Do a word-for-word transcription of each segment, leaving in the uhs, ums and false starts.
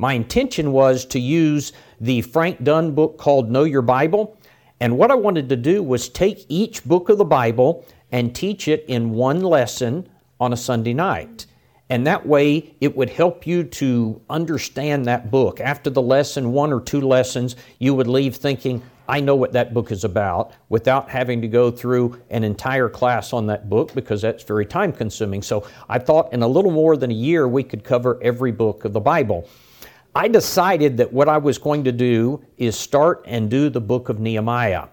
My intention was to use the Frank Dunn book called Know Your Bible, and what I wanted to do was take each book of the Bible and teach it in one lesson on a Sunday night. And that way, it would help you to understand that book. After the lesson, one or two lessons, you would leave thinking, I know what that book is about, without having to go through an entire class on that book, because that's very time-consuming. So I thought in a little more than a year, we could cover every book of the Bible. I decided that what I was going to do is start and do the book of Nehemiah.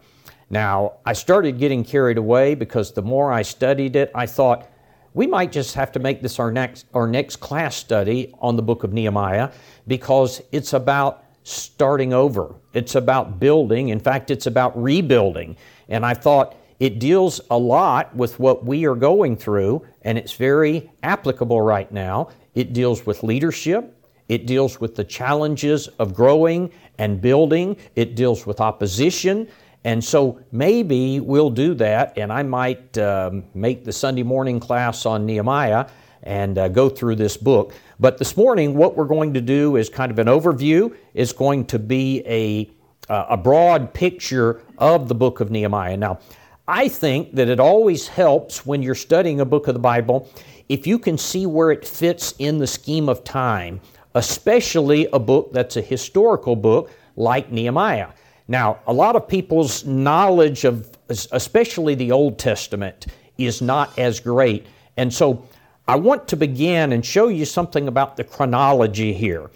Now, I started getting carried away because the more I studied it, I thought, we might just have to make this our next our next class study on the book of Nehemiah, because it's about starting over. It's about building. In fact, it's about rebuilding. And I thought it deals a lot with what we are going through, and it's very applicable right now. It deals with leadership. It deals with the challenges of growing and building. It deals with opposition. And so maybe we'll do that, and I might um, make the Sunday morning class on Nehemiah and uh, go through this book. But this morning, what we're going to do is kind of an overview. It's going to be a, uh, a broad picture of the book of Nehemiah. Now, I think that it always helps when you're studying a book of the Bible if you can see where it fits in the scheme of time, especially a book that's a historical book like Nehemiah. Now, a lot of people's knowledge of, especially the Old Testament, is not as great. And so I want to begin and show you something about the chronology here.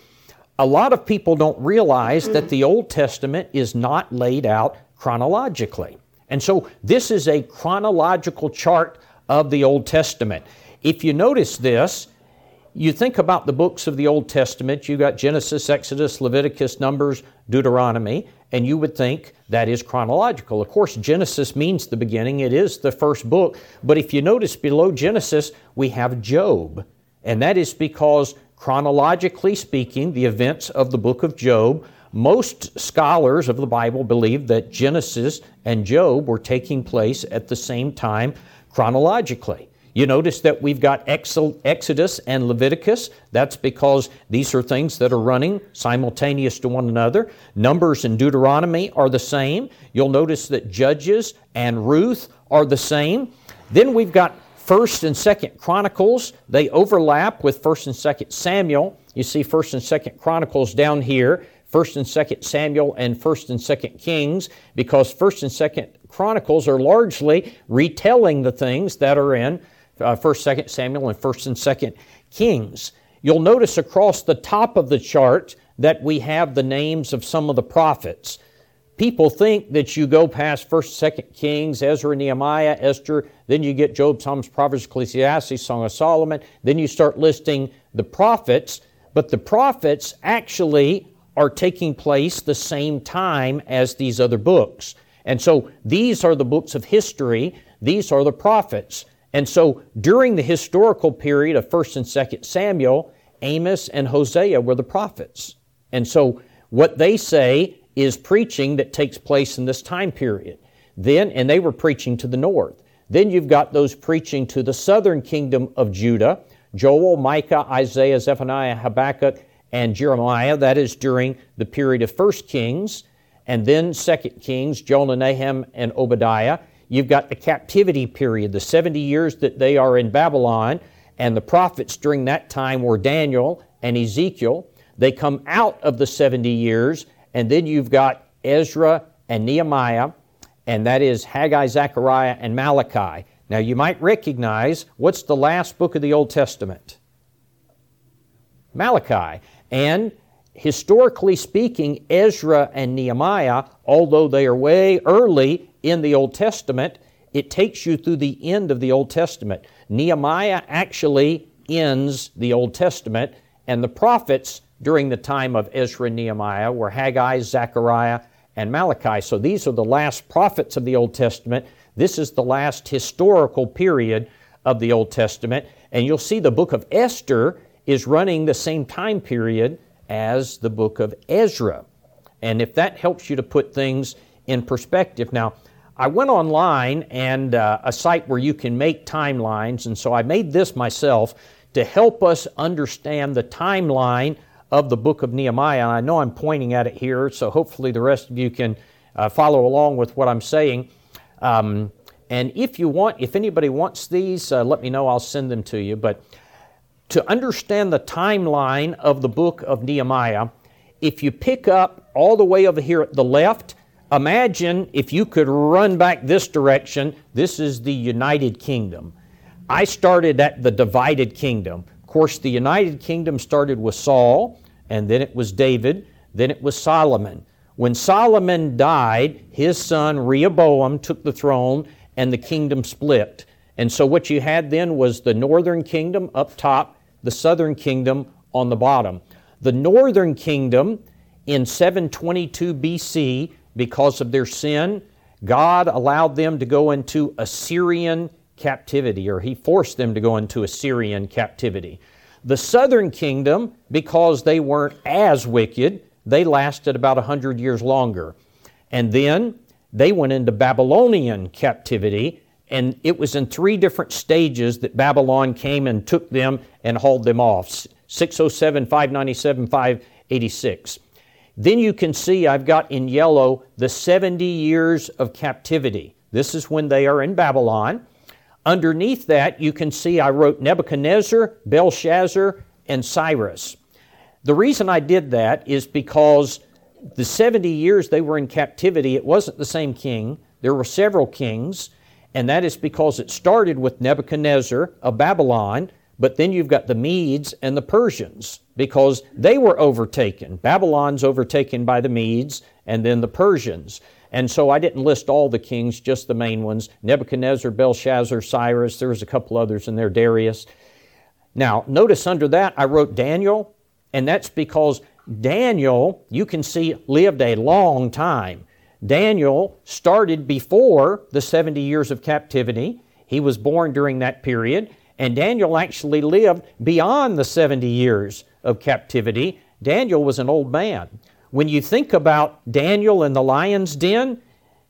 A lot of people don't realize that the Old Testament is not laid out chronologically. And so this is a chronological chart of the Old Testament. If you notice this, you think about the books of the Old Testament, you got Genesis, Exodus, Leviticus, Numbers, Deuteronomy, and you would think that is chronological. Of course, Genesis means the beginning. It is the first book. But if you notice below Genesis, we have Job. And that is because, chronologically speaking, the events of the book of Job, most scholars of the Bible believe that Genesis and Job were taking place at the same time chronologically. You notice that we've got Exodus and Leviticus. That's because these are things that are running simultaneous to one another. Numbers and Deuteronomy are the same. You'll notice that Judges and Ruth are the same. Then we've got First and Second Chronicles. They overlap with First and Second Samuel. You see First and Second Chronicles down here. First and Second Samuel and First and Second Kings, because First and Second Chronicles are largely retelling the things that are in Uh, first, second Samuel, and First and Second Kings. You'll notice across the top of the chart that we have the names of some of the prophets. People think that you go past First, Second Kings, Ezra, Nehemiah, Esther, then you get Job, Psalms, Proverbs, Ecclesiastes, Song of Solomon, then you start listing the prophets, but the prophets actually are taking place the same time as these other books. And so these are the books of history, these are the prophets. And so during the historical period of First and Second Samuel, Amos and Hosea were the prophets. And so what they say is preaching that takes place in this time period. Then, and they were preaching to the north. Then you've got those preaching to the southern kingdom of Judah, Joel, Micah, Isaiah, Zephaniah, Habakkuk, and Jeremiah. That is during the period of First Kings, and then Second Kings, Jonah, Nahum, and Obadiah. You've got the captivity period, the seventy years that they are in Babylon, and the prophets during that time were Daniel and Ezekiel. They come out of the seventy years, and then you've got Ezra and Nehemiah, and that is Haggai, Zechariah, and Malachi. Now, you might recognize, what's the last book of the Old Testament? Malachi. And historically speaking, Ezra and Nehemiah, although they are way early in the Old Testament, it takes you through the end of the Old Testament. Nehemiah actually ends the Old Testament, and the prophets during the time of Ezra and Nehemiah were Haggai, Zechariah, and Malachi. So these are the last prophets of the Old Testament. This is the last historical period of the Old Testament. And you'll see the book of Esther is running the same time period as the book of Ezra. And if that helps you to put things in perspective. Now, I went online and uh, a site where you can make timelines, and so I made this myself to help us understand the timeline of the book of Nehemiah, and I know I'm pointing at it here, so hopefully the rest of you can uh, follow along with what I'm saying. Um, and if you want, if anybody wants these, uh, let me know, I'll send them to you. But to understand the timeline of the book of Nehemiah, if you pick up all the way over here at the left, imagine if you could run back this direction. This is the United Kingdom. I started at the divided kingdom. Of course, the United Kingdom started with Saul, and then it was David, then it was Solomon. When Solomon died, his son Rehoboam took the throne, and the kingdom split. And so what you had then was the northern kingdom up top, the southern kingdom on the bottom. The northern kingdom in seven twenty-two B C, because of their sin, God allowed them to go into Assyrian captivity, or He forced them to go into Assyrian captivity. The southern kingdom, because they weren't as wicked, they lasted about one hundred years longer. And then they went into Babylonian captivity, and it was in three different stages that Babylon came and took them and hauled them off. six oh seven, five ninety-seven, five eighty-six. Then you can see I've got in yellow the seventy years of captivity. This is when they are in Babylon. Underneath that, you can see I wrote Nebuchadnezzar, Belshazzar, and Cyrus. The reason I did that is because the seventy years they were in captivity, it wasn't the same king. There were several kings, and that is because it started with Nebuchadnezzar of Babylon, but then you've got the Medes and the Persians, because they were overtaken. Babylon's overtaken by the Medes and then the Persians. And so I didn't list all the kings, just the main ones. Nebuchadnezzar, Belshazzar, Cyrus, there was a couple others in there, Darius. Now, notice under that I wrote Daniel, and that's because Daniel, you can see, lived a long time. Daniel started before the seventy years of captivity. He was born during that period, and Daniel actually lived beyond the seventy years of captivity. Daniel was an old man. When you think about Daniel in the lion's den,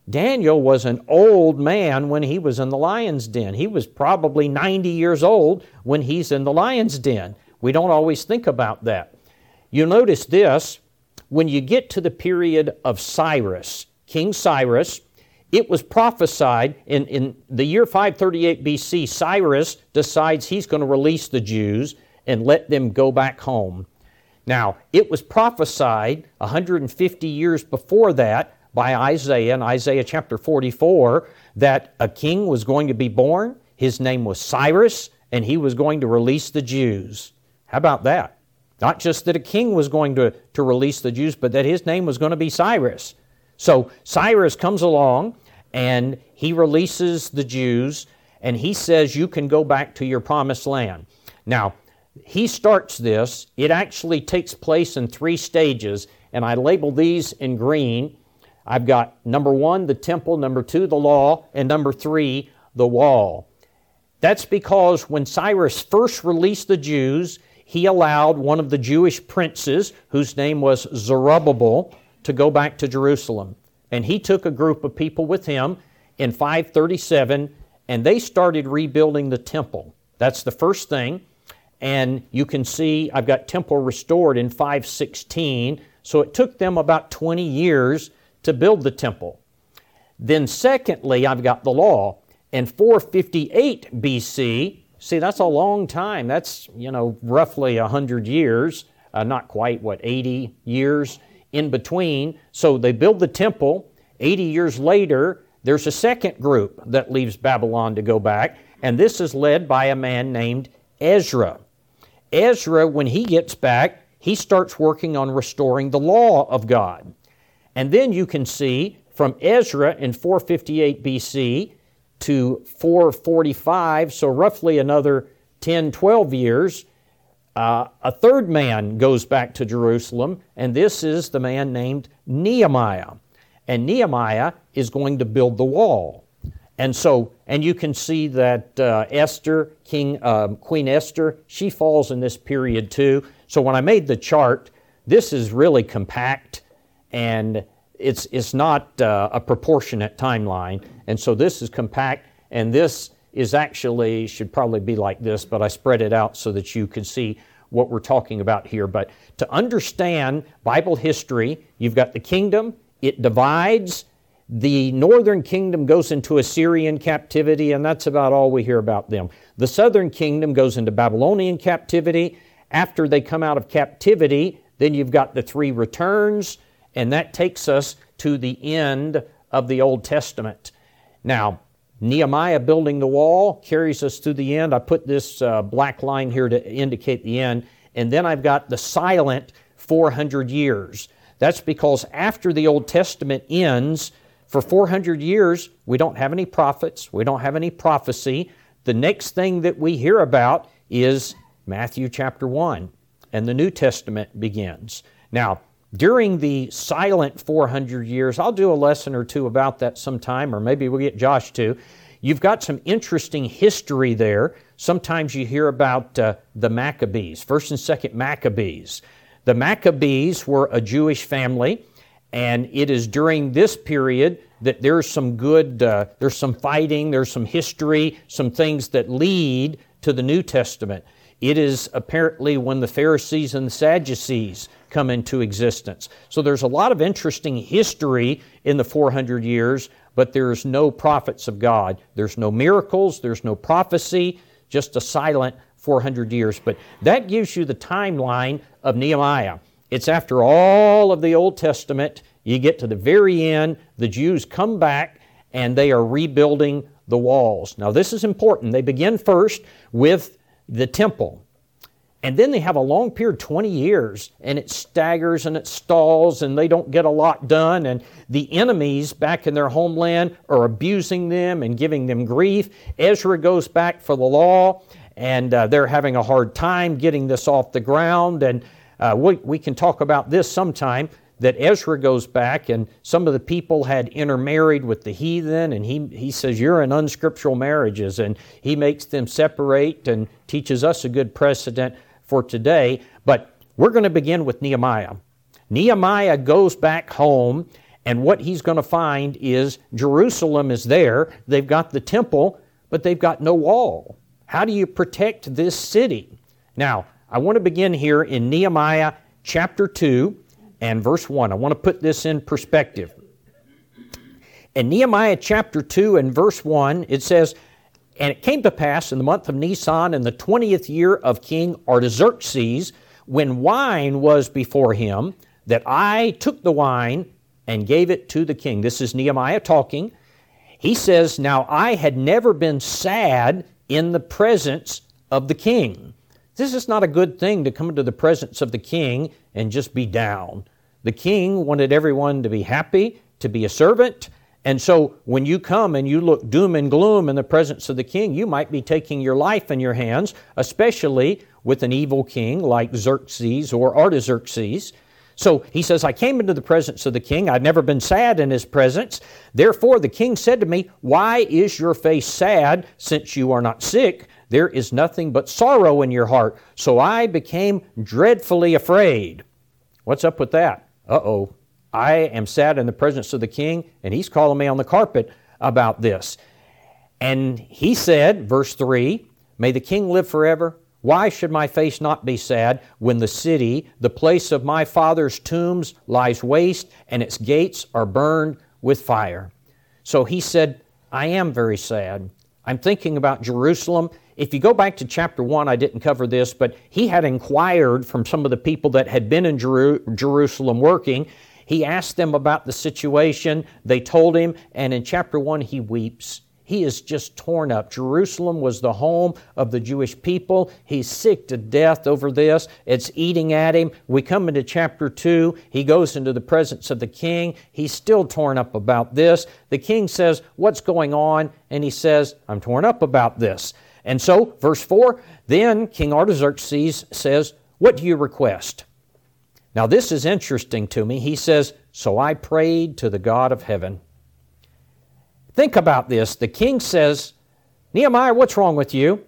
Daniel was an old man when he was in the lion's den. He was probably ninety years old when he's in the lion's den. We don't always think about that. You notice this, when you get to the period of Cyrus, King Cyrus, it was prophesied in, in the year five thirty-eight B C, Cyrus decides he's going to release the Jews and let them go back home. Now, it was prophesied one hundred fifty years before that by Isaiah, in Isaiah chapter forty-four, that a king was going to be born. His name was Cyrus, and he was going to release the Jews. How about that? Not just that a king was going to, to release the Jews, but that his name was going to be Cyrus. So Cyrus comes along, and he releases the Jews, and he says, you can go back to your promised land. Now, he starts this. It actually takes place in three stages, and I label these in green. I've got number one, the temple, number two, the law, and number three, the wall. That's because when Cyrus first released the Jews, he allowed one of the Jewish princes, whose name was Zerubbabel, to go back to Jerusalem. And he took a group of people with him in five thirty-seven, and they started rebuilding the temple. That's the first thing. And you can see I've got temple restored in five sixteen, so it took them about twenty years to build the temple. Then secondly, I've got the law in four fifty-eight B C. See, that's a long time. That's, you know, roughly one hundred years, uh, not quite, what, eighty years in between. So they build the temple. eighty years later, there's a second group that leaves Babylon to go back, and this is led by a man named Ezra. Ezra, when he gets back, he starts working on restoring the law of God. And then you can see from Ezra in four fifty-eight B C to four forty-five, so roughly another ten, twelve years, uh, a third man goes back to Jerusalem, and this is the man named Nehemiah. And Nehemiah is going to build the wall. And so, and you can see that uh, Esther, King, uh, Queen Esther, she falls in this period too. So when I made the chart, this is really compact, and it's it's not uh, a proportionate timeline. And so this is compact, and this is actually, should probably be like this, but I spread it out so that you can see what we're talking about here. But to understand Bible history, you've got the kingdom, it divides. The northern kingdom goes into Assyrian captivity, and that's about all we hear about them. The southern kingdom goes into Babylonian captivity. After they come out of captivity, then you've got the three returns, and that takes us to the end of the Old Testament. Now, Nehemiah building the wall carries us to the end. I put this uh, black line here to indicate the end. And then I've got the silent four hundred years. That's because after the Old Testament ends, for four hundred years, we don't have any prophets. We don't have any prophecy. The next thing that we hear about is Matthew chapter one, and the New Testament begins. Now, during the silent four hundred years, I'll do a lesson or two about that sometime, or maybe we'll get Josh to. You've got some interesting history there. Sometimes you hear about uh, the Maccabees, First and Second Maccabees. The Maccabees were a Jewish family. And it is during this period that there's some good, uh, there's some fighting, there's some history, some things that lead to the New Testament. It is apparently when the Pharisees and the Sadducees come into existence. So there's a lot of interesting history in the four hundred years, but there's no prophets of God. There's no miracles, there's no prophecy, just a silent four hundred years. But that gives you the timeline of Nehemiah. It's after all of the Old Testament, you get to the very end, the Jews come back, and they are rebuilding the walls. Now this is important. They begin first with the temple. And then they have a long period, twenty years, and it staggers and it stalls, and they don't get a lot done, and the enemies back in their homeland are abusing them and giving them grief. Ezra goes back for the law, and uh, they're having a hard time getting this off the ground, and Uh, we, we can talk about this sometime, that Ezra goes back and some of the people had intermarried with the heathen, and he, he says, you're in unscriptural marriages, and he makes them separate and teaches us a good precedent for today. But we're going to begin with Nehemiah. Nehemiah goes back home, and what he's going to find is Jerusalem is there. They've got the temple, but they've got no wall. How do you protect this city? Now, I want to begin here in Nehemiah chapter two and verse one. I want to put this in perspective. In Nehemiah chapter two and verse one, it says, and it came to pass in the month of Nisan in the twentieth year of King Artaxerxes, when wine was before him, that I took the wine and gave it to the king. This is Nehemiah talking. He says, now I had never been sad in the presence of the king. This is not a good thing to come into the presence of the king and just be down. The king wanted everyone to be happy, to be a servant. And so when you come and you look doom and gloom in the presence of the king, you might be taking your life in your hands, especially with an evil king like Xerxes or Artaxerxes. So he says, I came into the presence of the king. I'd never been sad in his presence. Therefore the king said to me, why is your face sad since you are not sick? There is nothing but sorrow in your heart. So I became dreadfully afraid. What's up with that? Uh-oh. I am sad in the presence of the king, and he's calling me on the carpet about this. And he said, verse three, may the king live forever. Why should my face not be sad when the city, the place of my father's tombs, lies waste, and its gates are burned with fire? So he said, I am very sad. I'm thinking about Jerusalem. If you go back to chapter one, I didn't cover this, but he had inquired from some of the people that had been in Jeru- Jerusalem working. He asked them about the situation. They told him, and in chapter one, he weeps. He is just torn up. Jerusalem was the home of the Jewish people. He's sick to death over this. It's eating at him. We come into chapter two. He goes into the presence of the king. He's still torn up about this. The king says, what's going on? And he says, I'm torn up about this. And so, verse four, then King Artaxerxes says, what do you request? Now this is interesting to me. He says, so I prayed to the God of heaven. Think about this. The king says, Nehemiah, what's wrong with you?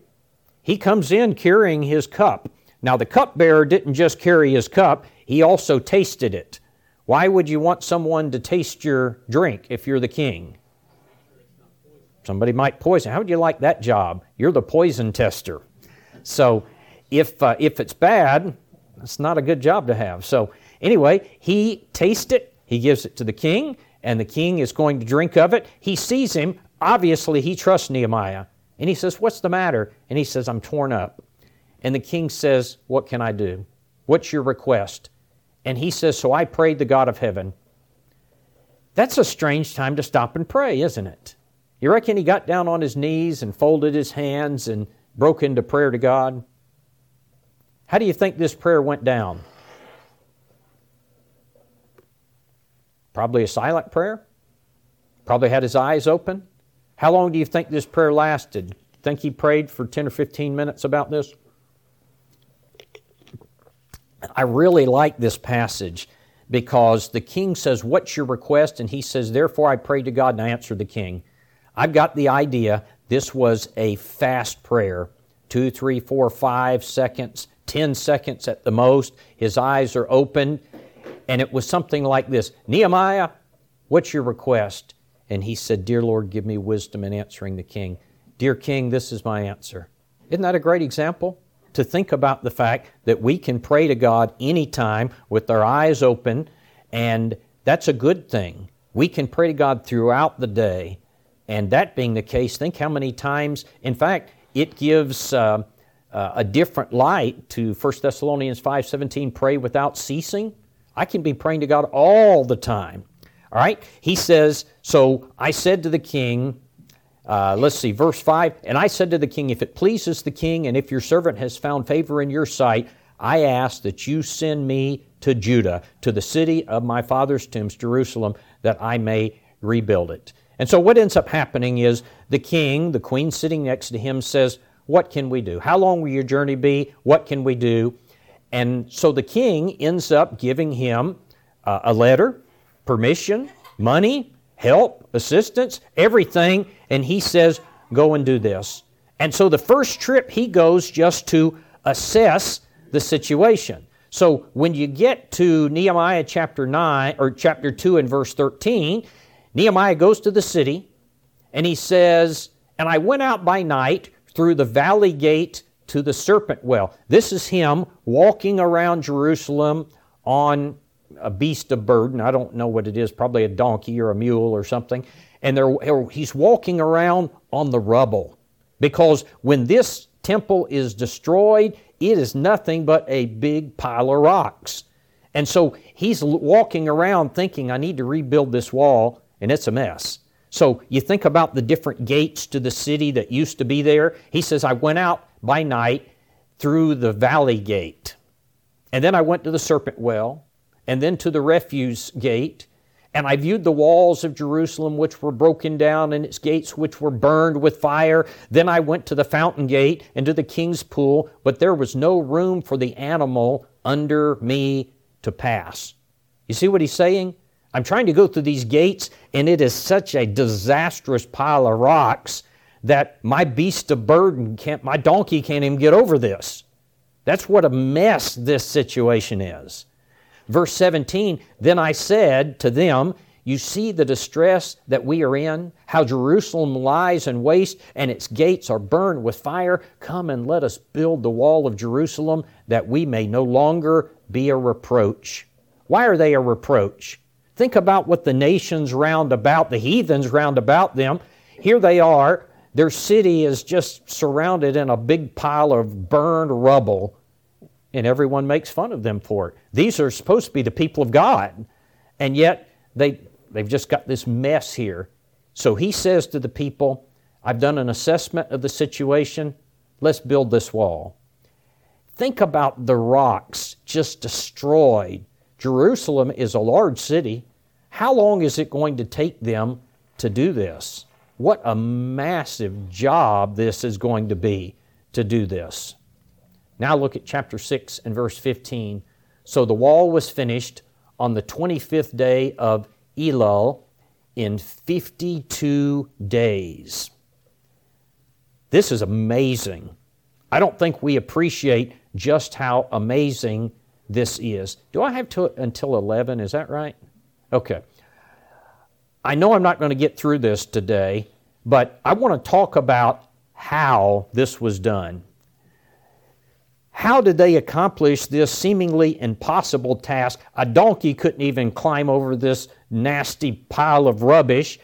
He comes in carrying his cup. Now the cupbearer didn't just carry his cup, he also tasted it. Why would you want someone to taste your drink if you're the king? Somebody might poison. How would you like that job? You're the poison tester. So if uh, if it's bad, it's not a good job to have. So anyway, he tastes it, he gives it to the king, and the king is going to drink of it. He sees him. Obviously, he trusts Nehemiah. And he says, what's the matter? And he says, I'm torn up. And the king says, what can I do? What's your request? And he says, so I prayed the God of heaven. That's a strange time to stop and pray, isn't it? You reckon he got down on his knees and folded his hands and broke into prayer to God? How do you think this prayer went down? Probably a silent prayer. Probably had his eyes open. How long do you think this prayer lasted? Think he prayed for ten or fifteen minutes about this? I really like this passage because the king says, what's your request? And he says, therefore I prayed to God and I answered the king. I've got the idea this was a fast prayer. Two, three, four, five seconds, ten seconds at the most. His eyes are open. And it was something like this. Nehemiah, what's your request? And he said, dear Lord, give me wisdom in answering the king. Dear king, this is my answer. Isn't that a great example? To think about the fact that we can pray to God anytime with our eyes open, and that's a good thing. We can pray to God throughout the day. And that being the case, think how many times, in fact, it gives uh, uh, a different light to First Thessalonians five seventeen, pray without ceasing. I can be praying to God all the time. All right? He says, so I said to the king, uh, let's see, verse five, and I said to the king, if it pleases the king, and if your servant has found favor in your sight, I ask that you send me to Judah, to the city of my father's tombs, Jerusalem, that I may rebuild it. And so what ends up happening is the king, the queen sitting next to him says, what can we do? How long will your journey be? What can we do? And so the king ends up giving him uh, a letter, permission, money, help, assistance, everything. And he says, go and do this. And so the first trip he goes just to assess the situation. So when you get to Nehemiah chapter nine or chapter two and verse thirteen, Nehemiah goes to the city and he says, and I went out by night through the valley gate to the serpent well. This is him walking around Jerusalem on a beast of burden. I don't know what it is, probably a donkey or a mule or something. And they're, he's walking around on the rubble because when this temple is destroyed, it is nothing but a big pile of rocks. And so he's walking around thinking, I need to rebuild this wall, and it's a mess. So you think about the different gates to the city that used to be there. He says, I went out by night through the valley gate. And then I went to the serpent well, and then to the refuse gate, and I viewed the walls of Jerusalem which were broken down and its gates which were burned with fire. Then I went to the fountain gate and to the king's pool, but there was no room for the animal under me to pass. You see what he's saying? I'm trying to go through these gates, and it is such a disastrous pile of rocks that my beast of burden can't, my donkey can't even get over this. That's what a mess this situation is. Verse seventeen, then I said to them, you see the distress that we are in, how Jerusalem lies in waste and its gates are burned with fire. Come and let us build the wall of Jerusalem that we may no longer be a reproach. Why are they a reproach? Think about what the nations round about, the heathens round about them. Here they are. Their city is just surrounded in a big pile of burned rubble, and everyone makes fun of them for it. These are supposed to be the people of God, and yet they, they've just got this mess here. So he says to the people, I've done an assessment of the situation. Let's build this wall. Think about the rocks just destroyed. Jerusalem is a large city. How long is it going to take them to do this? What a massive job this is going to be to do this. Now look at chapter six and verse fifteen. So the wall was finished on the twenty-fifth day of Elul in fifty-two days. This is amazing. I don't think we appreciate just how amazing this is. Do I have to until eleven? Is that right? Okay. I know I'm not going to get through this today, but I want to talk about how this was done. How did they accomplish this seemingly impossible task? A donkey couldn't even climb over this nasty pile of rubbish,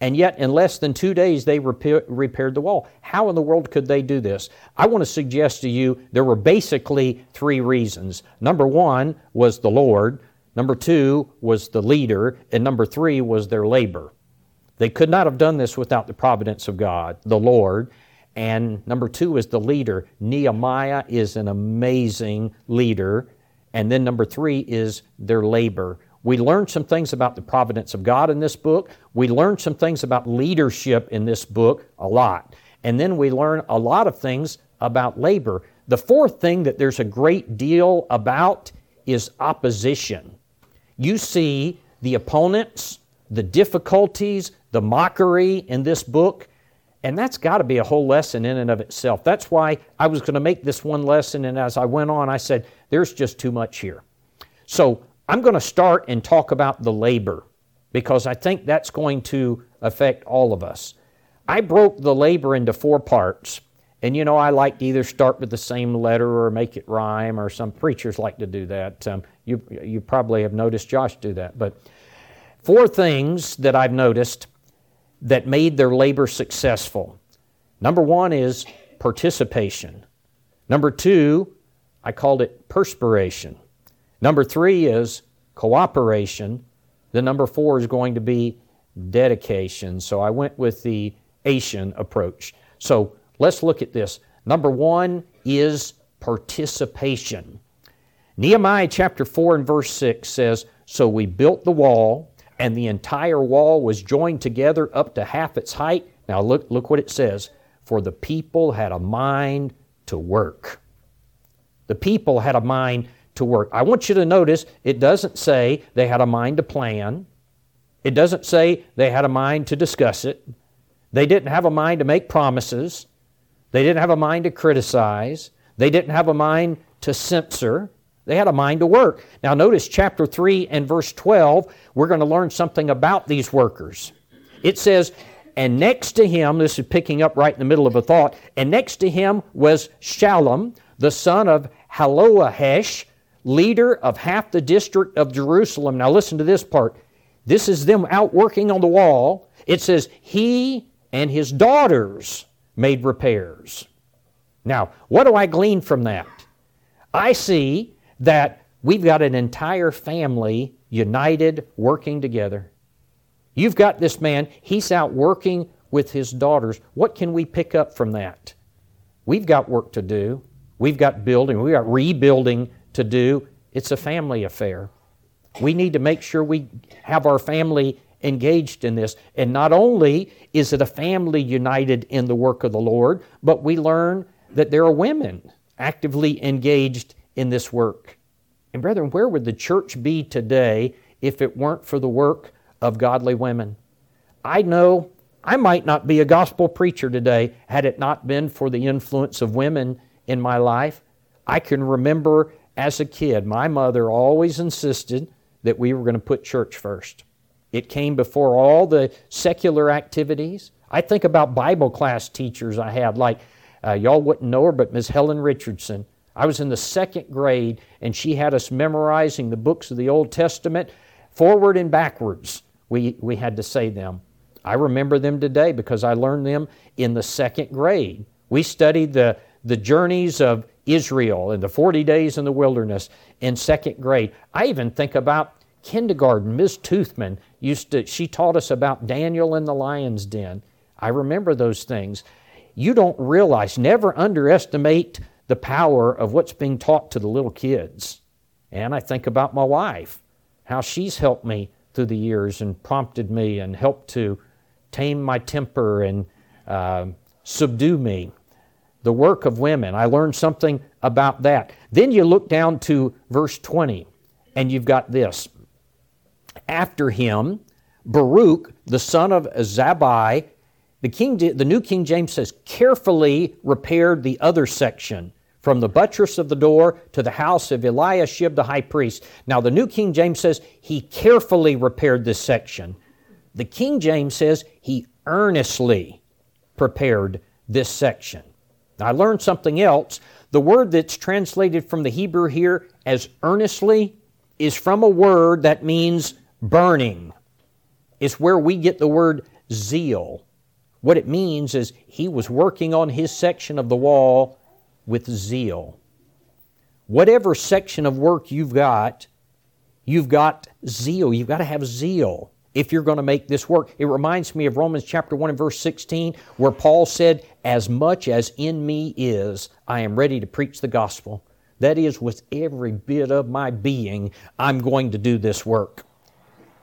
and yet in less than two days they repair, repaired the wall. How in the world could they do this? I want to suggest to you there were basically three reasons. Number one was the Lord, number two was the leader, and number three was their labor. They could not have done this without the providence of God, the Lord. And number two is the leader. Nehemiah is an amazing leader. And then number three is their labor. We learn some things about the providence of God in this book. We learn some things about leadership in this book, a lot. And then we learn a lot of things about labor. The fourth thing that there's a great deal about is opposition. You see the opponents, the difficulties, the mockery in this book. And that's got to be a whole lesson in and of itself. That's why I was going to make this one lesson, and as I went on, I said, there's just too much here. So I'm going to start and talk about the labor, because I think that's going to affect all of us. I broke the labor into four parts, and you know, I like to either start with the same letter or make it rhyme, or some preachers like to do that. Um, you, you probably have noticed Josh do that. But four things that I've noticed that made their labor successful. Number one is participation. Number two, I called it perspiration. Number three is cooperation. Then number four is going to be dedication. So I went with the Asian approach. So let's look at this. Number one is participation. Nehemiah chapter four and verse six says, "So we built the wall, and the entire wall was joined together up to half its height." Now look, look what it says. "For the people had a mind to work." The people had a mind to work. I want you to notice it doesn't say they had a mind to plan. It doesn't say they had a mind to discuss it. They didn't have a mind to make promises. They didn't have a mind to criticize. They didn't have a mind to censor. They had a mind to work. Now notice chapter three and verse twelve, we're going to learn something about these workers. It says, "And next to him," this is picking up right in the middle of a thought, "and next to him was Shallum, the son of Hallohesh, leader of half the district of Jerusalem." Now listen to this part. This is them out working on the wall. It says, "He and his daughters made repairs." Now, what do I glean from that? I see that we've got an entire family united, working together. You've got this man, he's out working with his daughters. What can we pick up from that? We've got work to do. We've got building, we've got rebuilding to do. It's a family affair. We need to make sure we have our family engaged in this. And not only is it a family united in the work of the Lord, but we learn that there are women actively engaged in this work. And brethren, where would the church be today if it weren't for the work of godly women? I know I might not be a gospel preacher today had it not been for the influence of women in my life. I can remember as a kid, my mother always insisted that we were going to put church first. It came before all the secular activities. I think about Bible class teachers I had, like uh, y'all wouldn't know her, but Miz Helen Richardson. I was in the second grade, and she had us memorizing the books of the Old Testament, forward and backwards. We, we had to say them. I remember them today because I learned them in the second grade. We studied the, the journeys of Israel and the forty days in the wilderness in second grade. I even think about kindergarten. Miz Toothman used to, she taught us about Daniel in the lion's den. I remember those things. You don't realize, never underestimate the power of what's being taught to the little kids. And I think about my wife, how she's helped me through the years and prompted me and helped to tame my temper and uh, subdue me. The work of women, I learned something about that. Then you look down to verse twenty, and you've got this. "After him, Baruch, the son of Zabbai," the, King, the New King James says, "carefully repaired the other section, from the buttress of the door to the house of Eliashib the high priest." Now the New King James says he carefully repaired this section. The King James says he earnestly prepared this section. Now, I learned something else. The word that's translated from the Hebrew here as earnestly is from a word that means burning. It's where we get the word zeal. What it means is he was working on his section of the wall with zeal. Whatever section of work you've got, you've got zeal. You've got to have zeal if you're going to make this work. It reminds me of Romans chapter one and verse sixteen, where Paul said, "As much as in me is, I am ready to preach the gospel." That is, with every bit of my being, I'm going to do this work.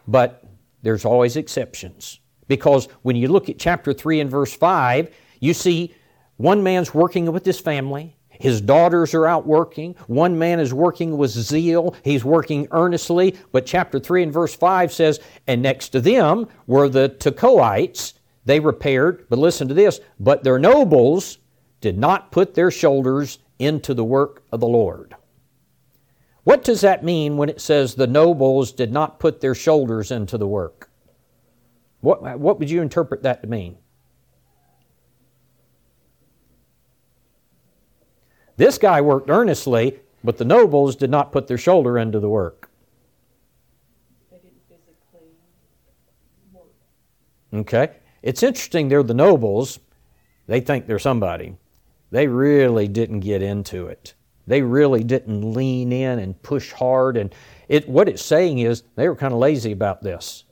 But there's always exceptions. Because when you look at chapter three and verse five, you see one man's working with his family. His daughters are out working. One man is working with zeal. He's working earnestly. But chapter three and verse five says, "And next to them were the Tekoites. They repaired," but listen to this, "but their nobles did not put their shoulders into the work of the Lord." What does that mean when it says the nobles did not put their shoulders into the work? What, what would you interpret that to mean? This guy worked earnestly, but the nobles did not put their shoulder into the work. They didn't physically work. Okay. It's interesting, they're the nobles. They think they're somebody. They really didn't get into it. They really didn't lean in and push hard. And it, what it's saying is they were kind of lazy about this.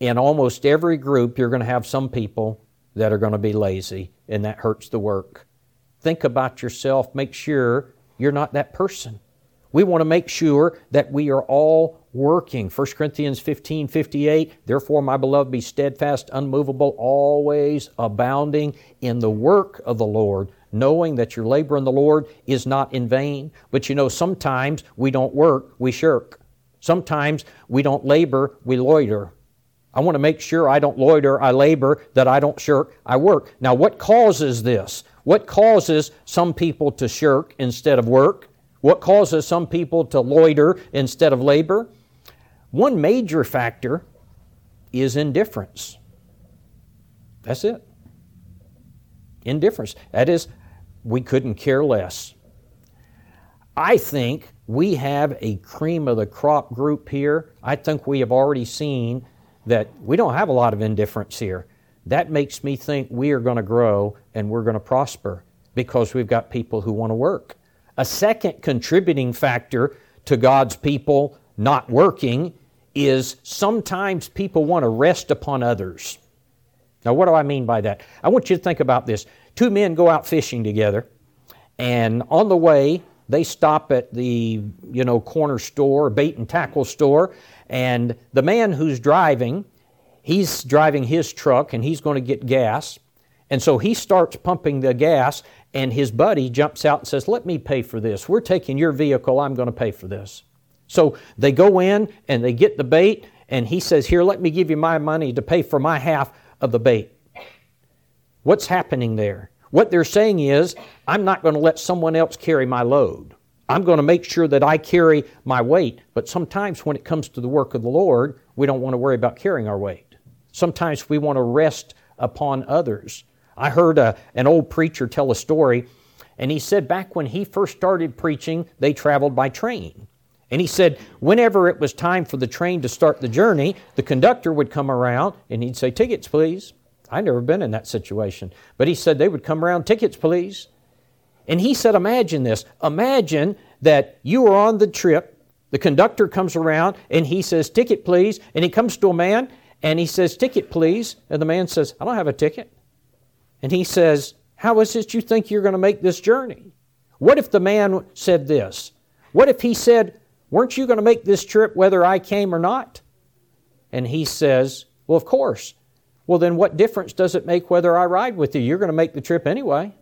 In almost every group, you're going to have some people that are going to be lazy, and that hurts the work. Think about yourself. Make sure you're not that person. We want to make sure that we are all working. First Corinthians fifteen fifty-eight, "Therefore, my beloved, be steadfast, unmovable, always abounding in the work of the Lord, knowing that your labor in the Lord is not in vain." But you know, sometimes we don't work, we shirk. Sometimes we don't labor, we loiter. I want to make sure I don't loiter, I labor, that I don't shirk, I work. Now, what causes this? What causes some people to shirk instead of work? What causes some people to loiter instead of labor? One major factor is indifference. That's it. Indifference. That is, we couldn't care less. I think we have a cream of the crop group here. I think we have already seen that we don't have a lot of indifference here. That makes me think we are going to grow and we're going to prosper because we've got people who want to work. A second contributing factor to God's people not working is sometimes people want to rest upon others. Now, what do I mean by that? I want you to think about this. Two men go out fishing together, and on the way, they stop at the, you know, corner store, bait and tackle store, and the man who's driving, he's driving his truck, and he's going to get gas, and so he starts pumping the gas, and his buddy jumps out and says, "Let me pay for this. We're taking your vehicle. I'm going to pay for this." So they go in, and they get the bait, and he says, "Here, let me give you my money to pay for my half of the bait." What's happening there? What they're saying is, I'm not going to let someone else carry my load. I'm going to make sure that I carry my weight. But sometimes when it comes to the work of the Lord, we don't want to worry about carrying our weight. Sometimes we want to rest upon others. I heard a, an old preacher tell a story, and he said back when he first started preaching, they traveled by train. And he said whenever it was time for the train to start the journey, the conductor would come around, and he'd say, "Tickets, please." I've never been in that situation. But he said they would come around, "Tickets, please." And he said, imagine this. Imagine that you are on the trip, the conductor comes around, and he says, "Ticket, please." And he comes to a man, and he says, "Ticket, please." And the man says, "I don't have a ticket." And he says, "How is it you think you're going to make this journey?" What if the man said this? What if he said, "Weren't you going to make this trip whether I came or not?" And he says, "Well, of course." Well, then what difference does it make whether I ride with you? You're going to make the trip anyway.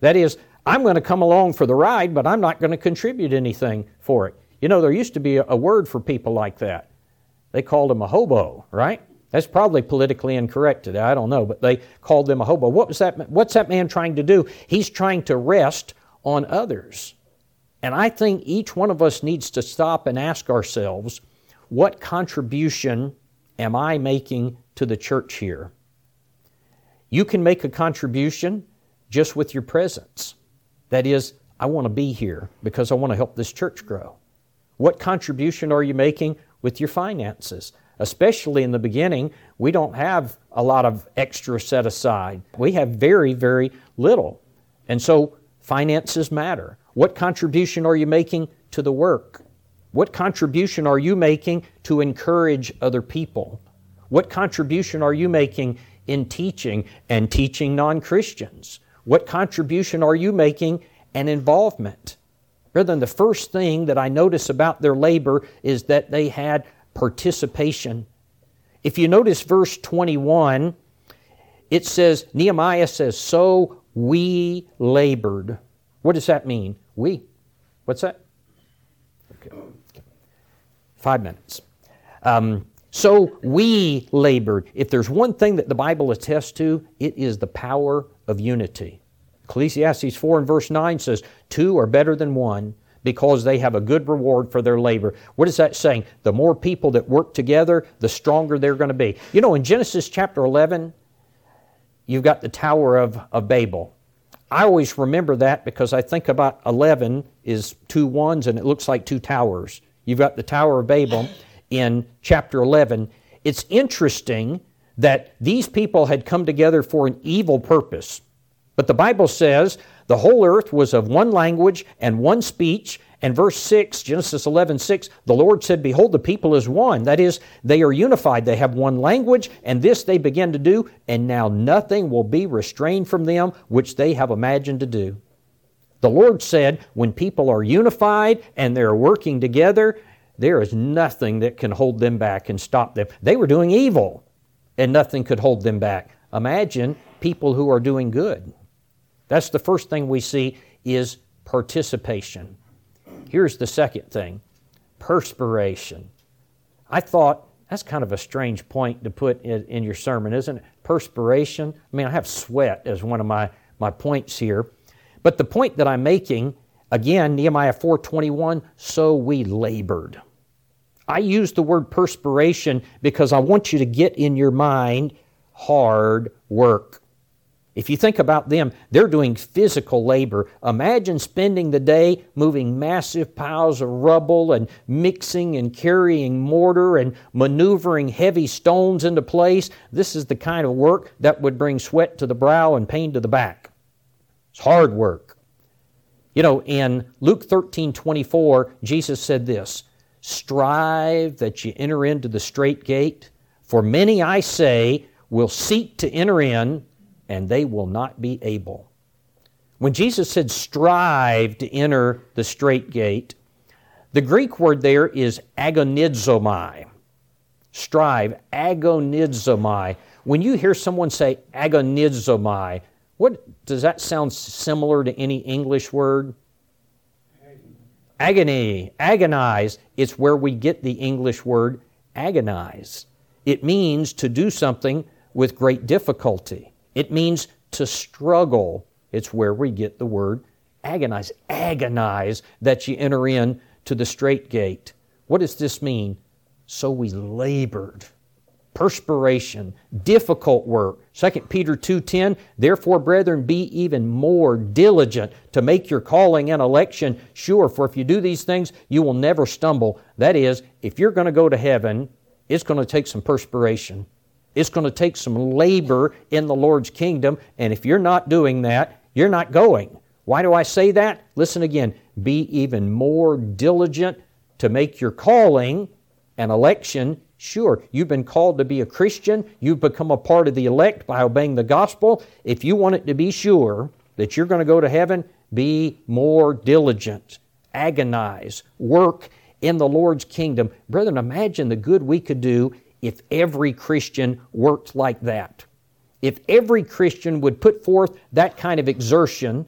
That is, I'm going to come along for the ride, but I'm not going to contribute anything for it. You know, there used to be a word for people like that. They called them a hobo, right? That's probably politically incorrect today. I don't know, but they called them a hobo. What was that? What's that man trying to do? He's trying to rest on others. And I think each one of us needs to stop and ask ourselves, what contribution am I making to the church here? You can make a contribution just with your presence. That is, I want to be here because I want to help this church grow. What contribution are you making with your finances? Especially in the beginning, we don't have a lot of extra set aside. We have very, very little. And so finances matter. What contribution are you making to the work? What contribution are you making to encourage other people? What contribution are you making in teaching and teaching non-Christians? What contribution are you making and involvement? Brethren, the first thing that I notice about their labor is that they had participation. If you notice verse twenty-one, it says, Nehemiah says, so we labored. What does that mean? We. What's that? Okay. Five minutes. Um, so we labored. If there's one thing that the Bible attests to, it is the power of unity. Ecclesiastes four and verse nine says, two are better than one, because they have a good reward for their labor. What is that saying? The more people that work together, the stronger they're going to be. You know, in Genesis chapter eleven, you've got the Tower of, of Babel. I always remember that because I think about eleven is two ones and it looks like two towers. You've got the Tower of Babel in chapter eleven. It's interesting that these people had come together for an evil purpose. But the Bible says the whole earth was of one language and one speech. And verse six, Genesis eleven, six, the Lord said, behold, the people is one. That is, they are unified. They have one language, and this they begin to do, and now nothing will be restrained from them which they have imagined to do. The Lord said, when people are unified and they're working together, there is nothing that can hold them back and stop them. They were doing evil, and nothing could hold them back. Imagine people who are doing good. That's the first thing we see is participation. Here's the second thing, perspiration. I thought, that's kind of a strange point to put in, in your sermon, isn't it? Perspiration. I mean, I have sweat as one of my, my points here. But the point that I'm making, again, Nehemiah four twenty-one, so we labored. I use the word perspiration because I want you to get in your mind hard work. If you think about them, they're doing physical labor. Imagine spending the day moving massive piles of rubble and mixing and carrying mortar and maneuvering heavy stones into place. This is the kind of work that would bring sweat to the brow and pain to the back. It's hard work. You know, in Luke thirteen twenty-four, Jesus said this, strive that you enter into the strait gate, for many, I say, will seek to enter in, and they will not be able. When Jesus said strive to enter the strait gate, the Greek word there is agonizomai. Strive, agonizomai. When you hear someone say agonizomai, what does that sound similar to any English word? Agony, agonize. It's where we get the English word agonize. It means to do something with great difficulty. It means to struggle. It's where we get the word agonize. Agonize that you enter in to the strait gate. What does this mean? So we labored. Perspiration, difficult work. Second Peter two ten, therefore, brethren, be even more diligent to make your calling and election sure, for if you do these things, you will never stumble. That is, if you're going to go to heaven, it's going to take some perspiration. It's going to take some labor in the Lord's kingdom, and if you're not doing that, you're not going. Why do I say that? Listen again. Be even more diligent to make your calling and election sure. You've been called to be a Christian. You've become a part of the elect by obeying the gospel. If you want it to be sure that you're going to go to heaven, be more diligent. Agonize. Work in the Lord's kingdom. Brethren, imagine the good we could do if every Christian worked like that. If every Christian would put forth that kind of exertion,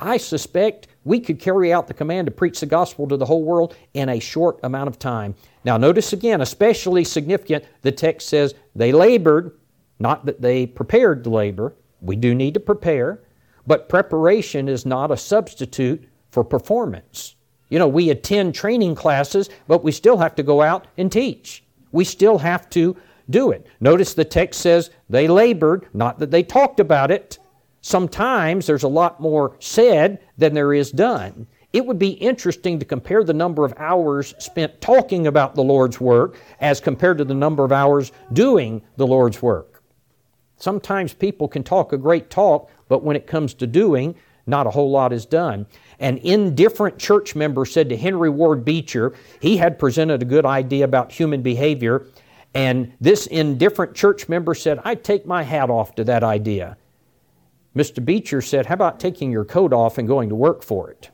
I suspect we could carry out the command to preach the gospel to the whole world in a short amount of time. Now notice again, especially significant, the text says they labored, not that they prepared to labor. We do need to prepare, but preparation is not a substitute for performance. You know, we attend training classes, but we still have to go out and teach. We still have to do it. Notice the text says they labored, not that they talked about it. Sometimes there's a lot more said than there is done. It would be interesting to compare the number of hours spent talking about the Lord's work as compared to the number of hours doing the Lord's work. Sometimes people can talk a great talk, but when it comes to doing, not a whole lot is done. An indifferent church member said to Henry Ward Beecher, he had presented a good idea about human behavior, and this indifferent church member said, I take my hat off to that idea. Mister Beecher said, how about taking your coat off and going to work for it?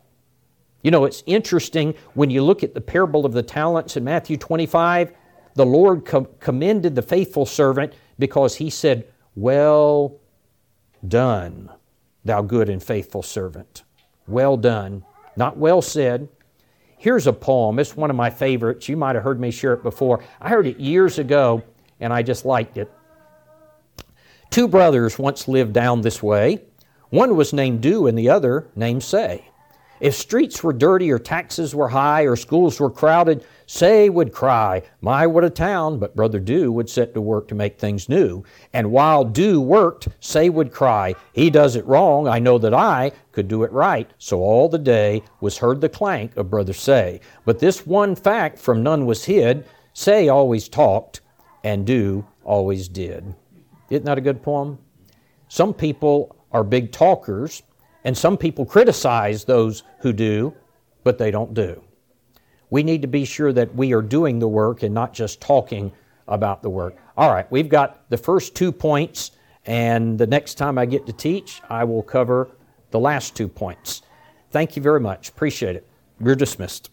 You know, it's interesting when you look at the parable of the talents in Matthew twenty-five, the Lord com- commended the faithful servant because he said, well done, thou good and faithful servant. Well done, not well said. Here's a poem. It's one of my favorites. You might have heard me share it before. I heard it years ago, and I just liked it. Two brothers once lived down this way. One was named Do and the other named Say. If streets were dirty or taxes were high or schools were crowded, Say would cry, my, what a town, but Brother Do would set to work to make things new. And while Do worked, Say would cry, he does it wrong, I know that I could do it right. So all the day was heard the clank of Brother Say. But this one fact from none was hid, Say always talked and Do always did. Isn't that a good poem? Some people are big talkers, and some people criticize those who do, but they don't do. We need to be sure that we are doing the work and not just talking about the work. All right, we've got the first two points, and the next time I get to teach, I will cover the last two points. Thank you very much. Appreciate it. We're dismissed.